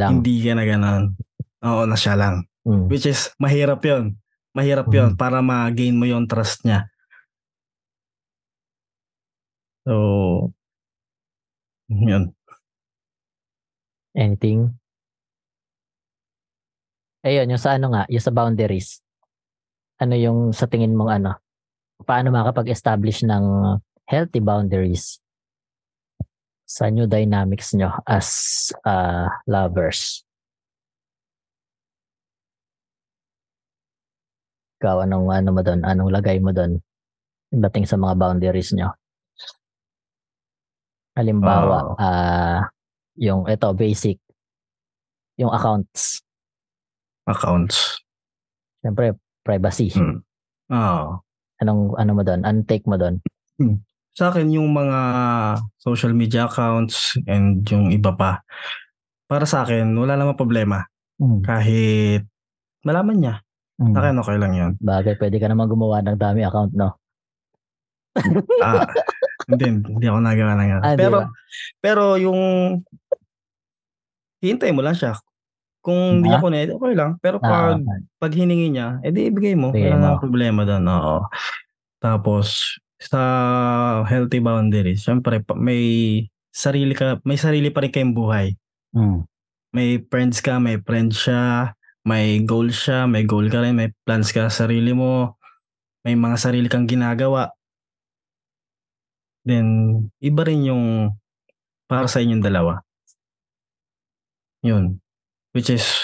hindi ka na ganun. Oo, na siya lang. Mm. Which is, mahirap yun. Mahirap yun mm. para ma-gain mo yung trust niya. So, yun. Anything? Ayun, yung sa ano nga, yung sa boundaries. Ano yung sa tingin mong ano? Paano makapag-establish ng healthy boundaries sa new dynamics nyo as uh, lovers? Ikaw, anong ano mo doon? Anong lagay mo doon? Bating sa mga boundaries nyo? Halimbawa, oh. uh, yung ito, basic, yung accounts. Accounts. Siyempre, privacy. Hmm. Oh. Anong ano mo doon? Anong take mo doon? Hmm. Sa akin, yung mga social media accounts and yung iba pa, para sa akin, wala namang problema. Hmm. Kahit malaman niya. Hmm. Sa akin, okay lang yun. Bagay, pwede ka naman gumawa ng dami account, no? Ah, hindi, hindi ako nagawa na nga. Ah, pero, pero yung hihintay mo lang siya. Kung hindi ako na, okay lang. Pero pag, ah, pag hiningi niya, edi ibigay mo. Wala nang problema doon. Oo. Tapos, sa healthy boundaries, syempre, may sarili ka, may sarili pa rin kayong buhay. Hmm. May friends ka, may friends siya, may goal siya, may goal ka rin, may plans ka sa sarili mo, may mga sarili kang ginagawa. Then, iba rin yung para sa inyong dalawa. Yun. Which is,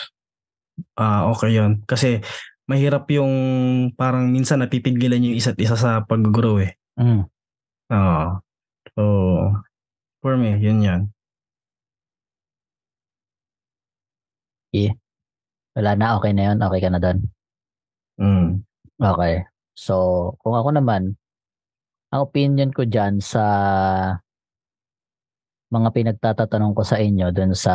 uh, okay yun. Kasi, mahirap yung parang minsan napipigilan yung isa't isa sa pag-grow eh. Mm. Uh, so, for me, yun yan. Yeah. Wala na, okay na yun. Okay ka na doon. Mm. Okay. So, kung ako naman, ang opinion ko dyan sa mga pinagtatatanong ko sa inyo dun sa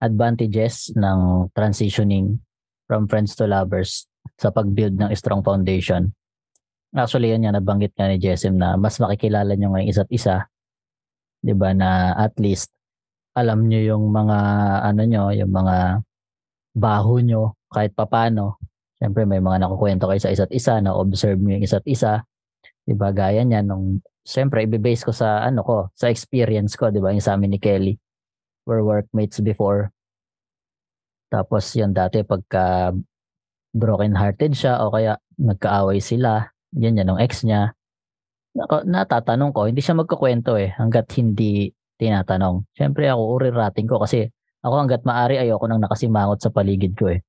advantages ng transitioning from friends to lovers sa pag-build ng strong foundation. Actually, yan yan, nabanggit nga ni J S M na mas makikilala nyo ngayon isa't isa. Diba na at least alam nyo yung mga ano nyo, yung mga baho nyo kahit papano. Siyempre may mga nakukwento kayo sa isa't isa, na-observe nyo yung isa't isa. Diba, gaya niya nung, siyempre, ibibase ko sa, ano ko, sa experience ko, diba, yung sa amin ni Kelly. We're workmates before. Tapos, yun, dati, pagka broken-hearted siya, o kaya, nagkaaway sila, yun, yan, nung ex niya. Natatanong ko, hindi siya magkukwento eh, hanggat hindi tinatanong. Siyempre, ako, uri-rating ko, kasi, ako hanggat maari, ayoko nang nakasimangot sa paligid ko eh.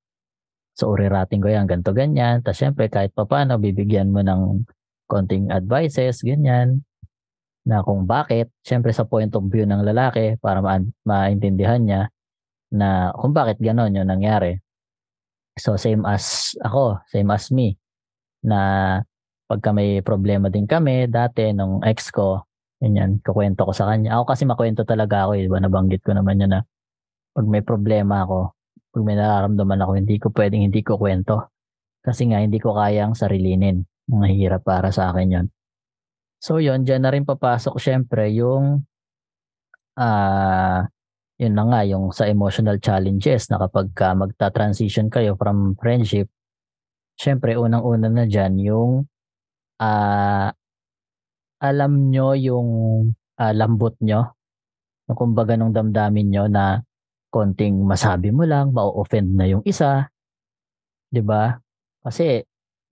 So, uri-rating ko yan, ganto-ganyan. Tapos, siyempre, kahit papano, bibigyan mo ng konting advices, ganyan, na kung bakit, syempre sa point of view ng lalaki, para ma- maintindihan niya na kung bakit ganon yung nangyari. So, same as ako, same as me, na pagka may problema din kami, dati, nung ex ko, ganyan, kukwento ko sa kanya. Ako kasi makwento talaga ako, iba, nabanggit ko naman yun na pag may problema ako, pag may nararamdaman ako, hindi ko pwedeng hindi ko kwento. Kasi nga, hindi ko kayang sarilinin. Mahirap para sa akin yun. So yun, dyan na rin papasok syempre yung uh, yun na nga yung sa emotional challenges na kapag uh, magta-transition kayo from friendship, syempre unang-una na dyan yung uh, alam nyo yung uh, lambot nyo, yung kumbaga nung damdamin nyo na konting masabi mo lang, mau-offend na yung isa, di ba? Kasi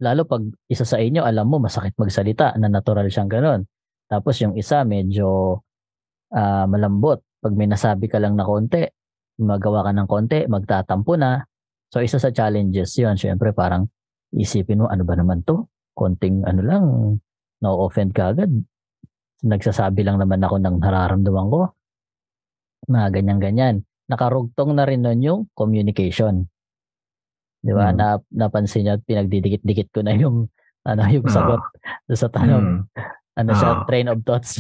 lalo pag isa sa inyo, alam mo masakit magsalita na natural siyang ganun. Tapos yung isa medyo uh, malambot. Pag may nasabi ka lang na konti, magawa ka ng konti, magtatampo na. So, isa sa challenges yun. Siyempre, parang isipin mo, ano ba naman to? Konting ano lang, na-offend ka agad. Nagsasabi lang naman ako ng nararamdaman ko. Mga ganyan-ganyan. Nakarugtong na rin nun yung communication. Di ba? Hmm. Nap- napansin niyo, pinagdidikit-dikit ko na yung, ano, yung sagot sa tanong. Hmm. Ano siya, train of thoughts.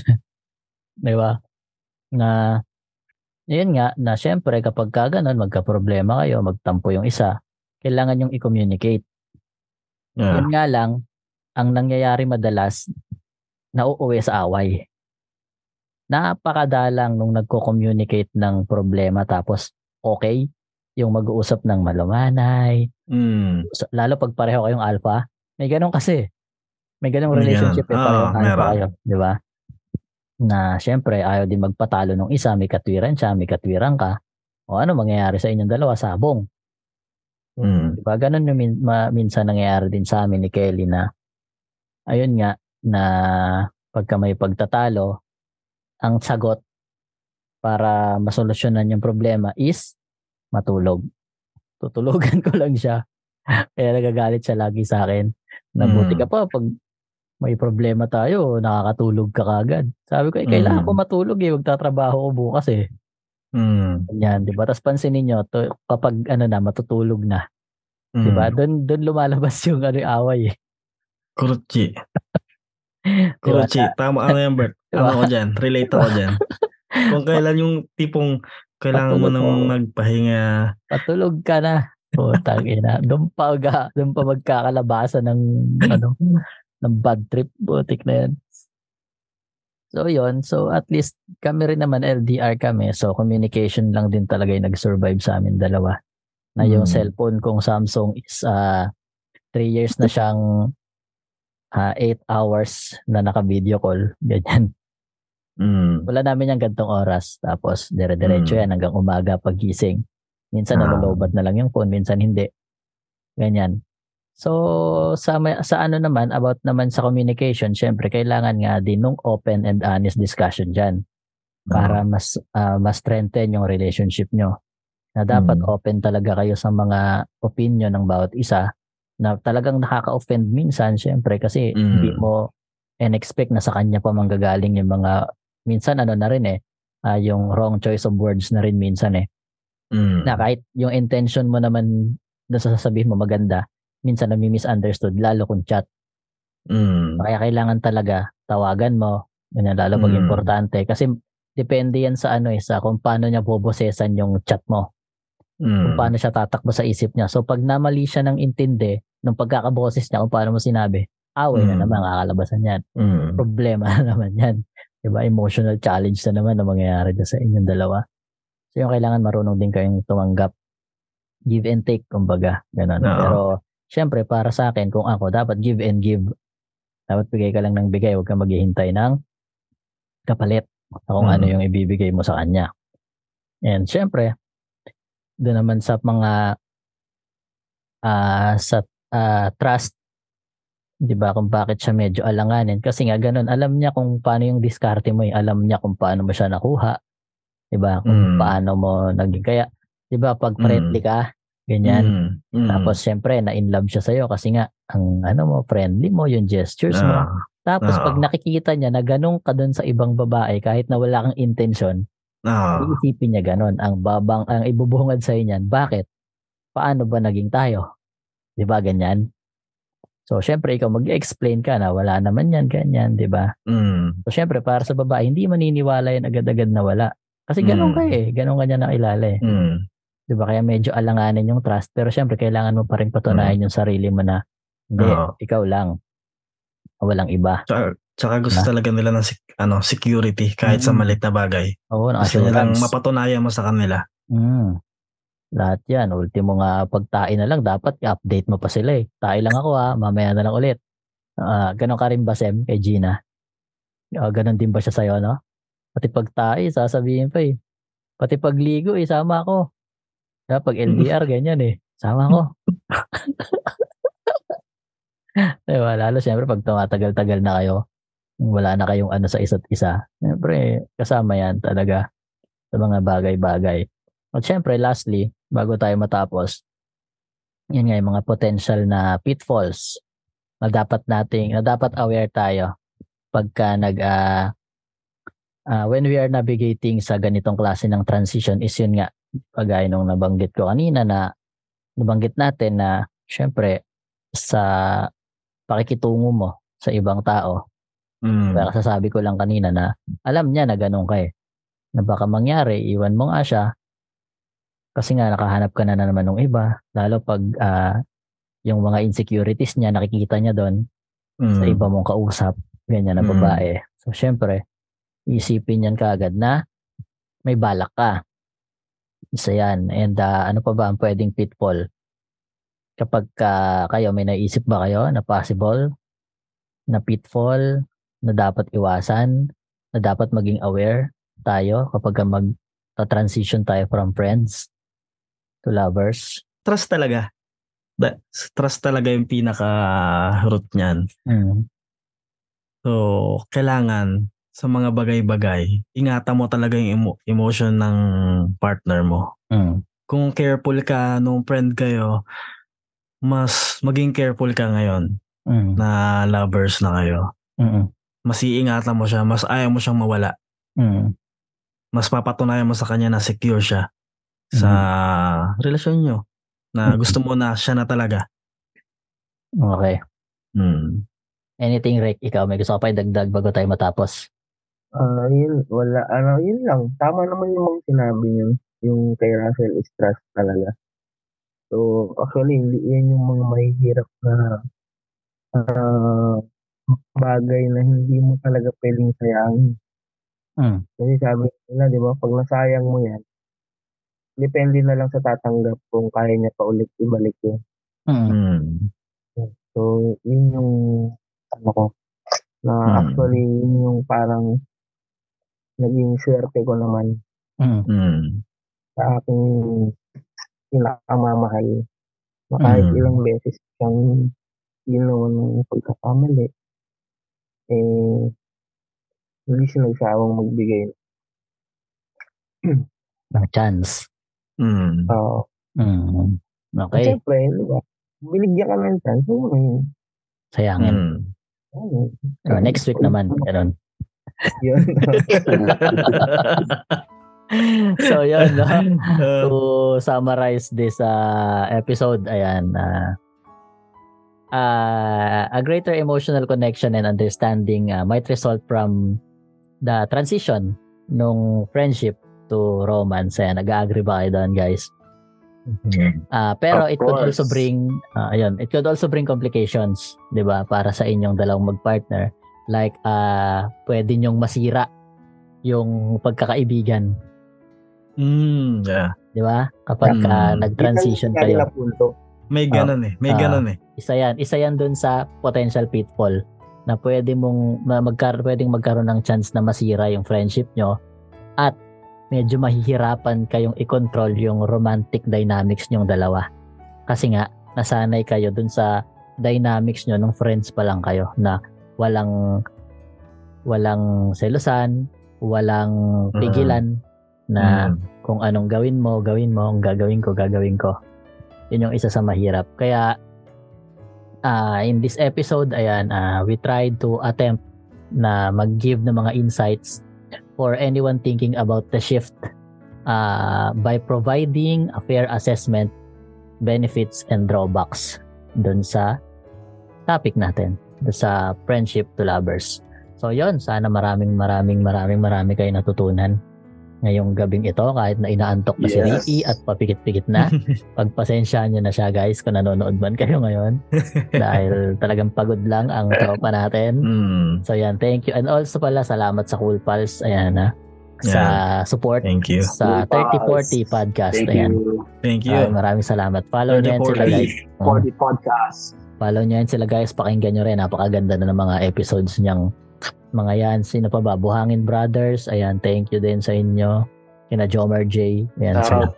Di ba? Na yun nga, na syempre kapag ka ganun, magka-problema kayo, magtampo yung isa, kailangan yung i-communicate. Yeah. Yun nga lang, ang nangyayari madalas, nauuwi sa away. Napakadalang nung nagko-communicate ng problema tapos okay, yung mag-uusap ng malumanay. Mm. Lalo pag pareho kayong alpha, may ganun kasi. May ganung relationship yeah. eh, pareho oh, alpha kayo. Diba? Na syempre ayaw din magpatalo nung isa, may katwiran siya, may katwiran ka, o ano mangyayari sa inyong dalawa, sabong. Mm. Diba? Ganun yung min- ma- minsan nangyayari din sa amin ni Kelly na ayun nga, na pagka may pagtatalo, ang sagot para masolusyonan yung problema is matulog. Tutulugan ko lang siya. Kaya nagagalit siya lagi sa akin. Nabuti ka pa pag may problema tayo, nakakatulog ka kagad. Sabi ko, eh, kailangan mm. ko matulog eh, magtatrabaho ko bukas eh. Mm. Yan, diba? Tapos pansinin nyo, to, kapag ano na, matutulog na. Mm. Diba? Doon, doon lumalabas yung ano, away eh. Kuruchi. Kuruchi. Diba? Tama, ano yan, Bert? Diba? Ano ko dyan? Relate ako dyan. Kung kailan yung tipong, kailangan patulog mo nang mo. Magpahinga. Patulog ka na. O, tangina. Doon pa, doon pa magkakalabasa ng ano, ng bad trip, butik na yan. So, yun. So, at least, kami rin naman, L D R kami. So, communication lang din talaga yung nag-survive sa amin dalawa. Na yung mm. cellphone kong Samsung is uh, three years na siyang uh, eight hours na naka-video call. Ganyan. Mm. Wala namin yung gantong oras. Tapos, dire-diretso mm. yan hanggang umaga paggising. Minsan, ah. nalulobad na lang yung phone. Minsan, hindi. Ganyan. So, sa, sa ano naman, about naman sa communication, syempre, kailangan nga din ng open and honest discussion dyan para mas uh, mas strengthen yung relationship nyo. Na dapat hmm. open talaga kayo sa mga opinion ng bawat isa na talagang nakaka-offend minsan, syempre, kasi hmm. hindi mo in-expect na sa kanya pa manggagaling yung mga, minsan ano na rin eh, uh, yung wrong choice of words na rin minsan eh. Hmm. Na kahit yung intention mo naman na sasabihin mo maganda, minsan nami-misunderstood, lalo kung chat. Mm. Kaya kailangan talaga tawagan mo, yun lalo pag mm. importante. Kasi depende yan sa ano eh, sa kung paano niya bobosesan yung chat mo. Mm. Kung paano siya tatakbo sa isip niya. So pag namali siya ng intindi, ng pagkakaboses niya kung paano mo sinabi, away mm. na naman, kakalabasan yan. Mm. Problema na naman yan. Diba? Emotional challenge na naman na mangyayari sa inyong dalawa. So yung kailangan marunong din kayong tumanggap. Give and take, kumbaga. Ganun. No. Pero siyempre, para sa akin, kung ako, dapat give and give. Dapat bigay ka lang ng bigay. Huwag kang maghihintay ng kapalit kung mm. ano yung ibibigay mo sa kanya. And siyempre, doon naman sa mga uh, sa uh, trust, di ba, kung bakit siya medyo alanganin. Kasi nga, ganun, alam niya kung paano yung diskarte mo. Eh. Alam niya kung paano mo siya nakuha. Di ba, kung mm. paano mo naging. Kaya, di ba, pag friendly ka, ganyan. Mm, mm. Tapos syempre na in love siya sa iyo kasi nga ang ano mo, friendly mo, yung gestures mo. Uh, Tapos uh, pag nakikita niya na ganun ka doon sa ibang babae kahit na wala kang intention, uh, iisipin niya ganun. Ang babang ang ibubuhungad sa iyo niyan. Bakit? Paano ba naging tayo? 'Di ba ganyan? So syempre ikaw mag-explain ka na wala naman 'yan ganyan, 'di ba? Mm. So syempre para sa babae hindi maniniwala yan agad-agad na wala. Kasi ganun mm. ka eh, ganun kanya nakilala eh. Mm. Diba? Kaya medyo alanganin yung trust. Pero syempre, kailangan mo pa rin patunayan mm. yung sarili mo na hindi, uh-huh. ikaw lang. Walang iba. Tsaka, Tsaka gusto na? Talaga nila ng ano, security kahit mm. sa malit na bagay. Oo, gusto nilang mapatunayan mo sa kanila. Mm. Lahat yan. Ultimo nga pagtae na lang, dapat i-update mo pa sila eh. Tae lang ako ha, mamaya na lang ulit. Uh, ganon ka rin ba, Sem, kay Gina? Uh, ganon din ba siya sa'yo, no? Pati pagtae, sasabihin pa eh. Pati pagligo eh, sama ako. Kaya pag L D R, ganyan eh. Sama ako. Diba, lalo siyempre pag tumatagal-tagal na kayo, wala na kayong ano sa isa't isa. Siyempre, kasama yan talaga sa mga bagay-bagay. At syempre, lastly, bago tayo matapos, yun nga yung mga potential na pitfalls na dapat nating, na dapat aware tayo pagka nag, uh, uh, when we are navigating sa ganitong klase ng transition is yun nga, pagay nung nabanggit ko kanina na, nabanggit natin na, syempre, sa pakikitungo mo sa ibang tao, mm. kaya kasasabi ko lang kanina na, alam niya na ganun kayo, na baka mangyari, iwan mo nga siya, kasi nga nakahanap ka na, na naman ng iba, lalo pag uh, yung mga insecurities niya nakikita niya doon mm. sa iba mong kausap, ganyan na mm. babae. So syempre, isipin yan kaagad na may balak ka. Isa yan. And uh, ano pa ba ang pwedeng pitfall? Kapag uh, kayo, may naisip ba kayo na possible, na pitfall, na dapat iwasan, na dapat maging aware tayo kapag mag-transition tayo from friends to lovers? Trust talaga. That, trust talaga yung pinaka-root niyan. Mm. So, kailangan sa mga bagay-bagay, ingatan mo talaga yung emo- emotion ng partner mo. Mm. Kung careful ka nung friend kayo, mas maging careful ka ngayon mm. na lovers na kayo. Mm. Mas iingatan mo siya, mas ayaw mo siyang mawala. Mm. Mas papatunayan mo sa kanya na secure siya sa mm. relasyon nyo. Na gusto mo na siya na talaga. Okay. Mm. Anything, Rick? Ikaw, may gusto ka pa idagdag bago tayo matapos? Uh, yun, wala. Ano, yun lang. Tama naman yung sinabi niyo. Yung kay Russell is trust talaga. So, actually, yan yung mga mahihirap na uh, bagay na hindi mo talaga pwedeng sayangin. Hmm. Kasi sabi nila, di ba, pag nasayang mo yan, depende na lang sa tatanggap kung kaya niya pa ulit ibalik yun. Mm. So, yun yung ano ko, na mm. actually yun yung parang naging swerte ko naman mm. sa aking pinakamamahal. Na kahit mm. ilang beses siyang ginawa ng pagkakamali, eh, hindi siya nagsawang magbigay ng chance. Mm. Oo. Uh, mm. Okay. Siyempre, diba? Binigyan ka ng chance. Mm. Sayangin. Mm. Mm. So, next week naman. Ganun. Yun. So, yun. No? To summarize this uh, episode, ayan. Uh, uh, a greater emotional connection and understanding uh, might result from the transition nung friendship to romance. Ayan, nag-agree ba kayo doon, guys? Mm-hmm. Uh, pero of it could course. also bring, uh, ayun, it could also bring complications, di ba, para sa inyong dalawang magpartner. Like, uh, pwede nyong masira yung pagkakaibigan. Mm, yeah. Di ba? Kapag mm. uh, nag-transition kayo. May ganun eh. May uh, ganun eh. Isa yan. Isa yan dun sa potential pitfall na pwede mong, magkar- pwedeng magkaroon ng chance na masira yung friendship nyo at medyo mahihirapan kayong i-control yung romantic dynamics nyong dalawa. Kasi nga, nasanay kayo dun sa dynamics nyo nung friends pa lang kayo na walang walang selosan, walang pigilan mm. na mm. kung anong gawin mo, gawin mo, ang gagawin ko, gagawin ko. Yun yung isa sa mahirap. Kaya, uh, in this episode, ayan, uh, we tried to attempt na mag-give ng mga insights for anyone thinking about the shift uh, by providing a fair assessment, benefits, and drawbacks dun sa topic natin, dun sa friendship to lovers. So yun, sana maraming maraming maraming maraming kayo natutunan ngayong gabing ito kahit na inaantok na yes. si Ricky at papikit-pikit na. Pagpasensyahan niyo na siya guys kung nanonood man kayo ngayon dahil talagang pagod lang ang tropa natin. Mm. So yan, thank you. And also pala salamat sa Cool Pals ayan ha. Sa yeah. support sa thirty forty podcast. Thank ayan. You. Thank you. Uh, maraming salamat. Follow niyo sila guys. forty podcast. Follow niyo sila guys. Pakinggan niyo rin, napakaganda na ng mga episodes niyang mga yan. Sino pa ba? Buhangin Brothers. Ayan, thank you din sa inyo. Kina Jomer J. Ayan, sila.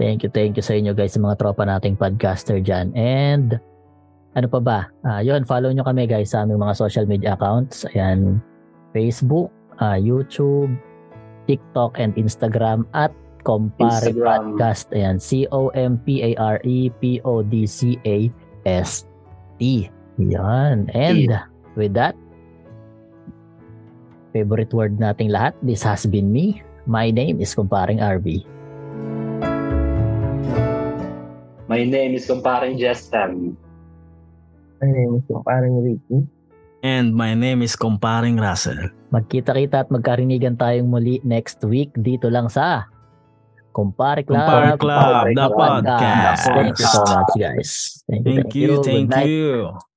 Thank you, thank you sa inyo guys, sa mga tropa nating podcaster dyan. And ano pa ba? Uh, yun, follow niyo kami guys sa aming mga social media accounts. Ayan, Facebook, uh, YouTube, TikTok and Instagram at Kumpare Podcast. Ayan, C O M P A R E P O D C A S T. Ayan. And with that, favorite word nating lahat, this has been me. My name is Comparing R V. My name is Comparing J S M. My name is Comparing Ricky. And my name is Comparing Russell. Magkita-kita at magkarinigan tayong muli next week dito lang sa Kumpare Club. Kumpare Club, the podcast. Thank you so much, guys. Thank you, thank you. Thank you.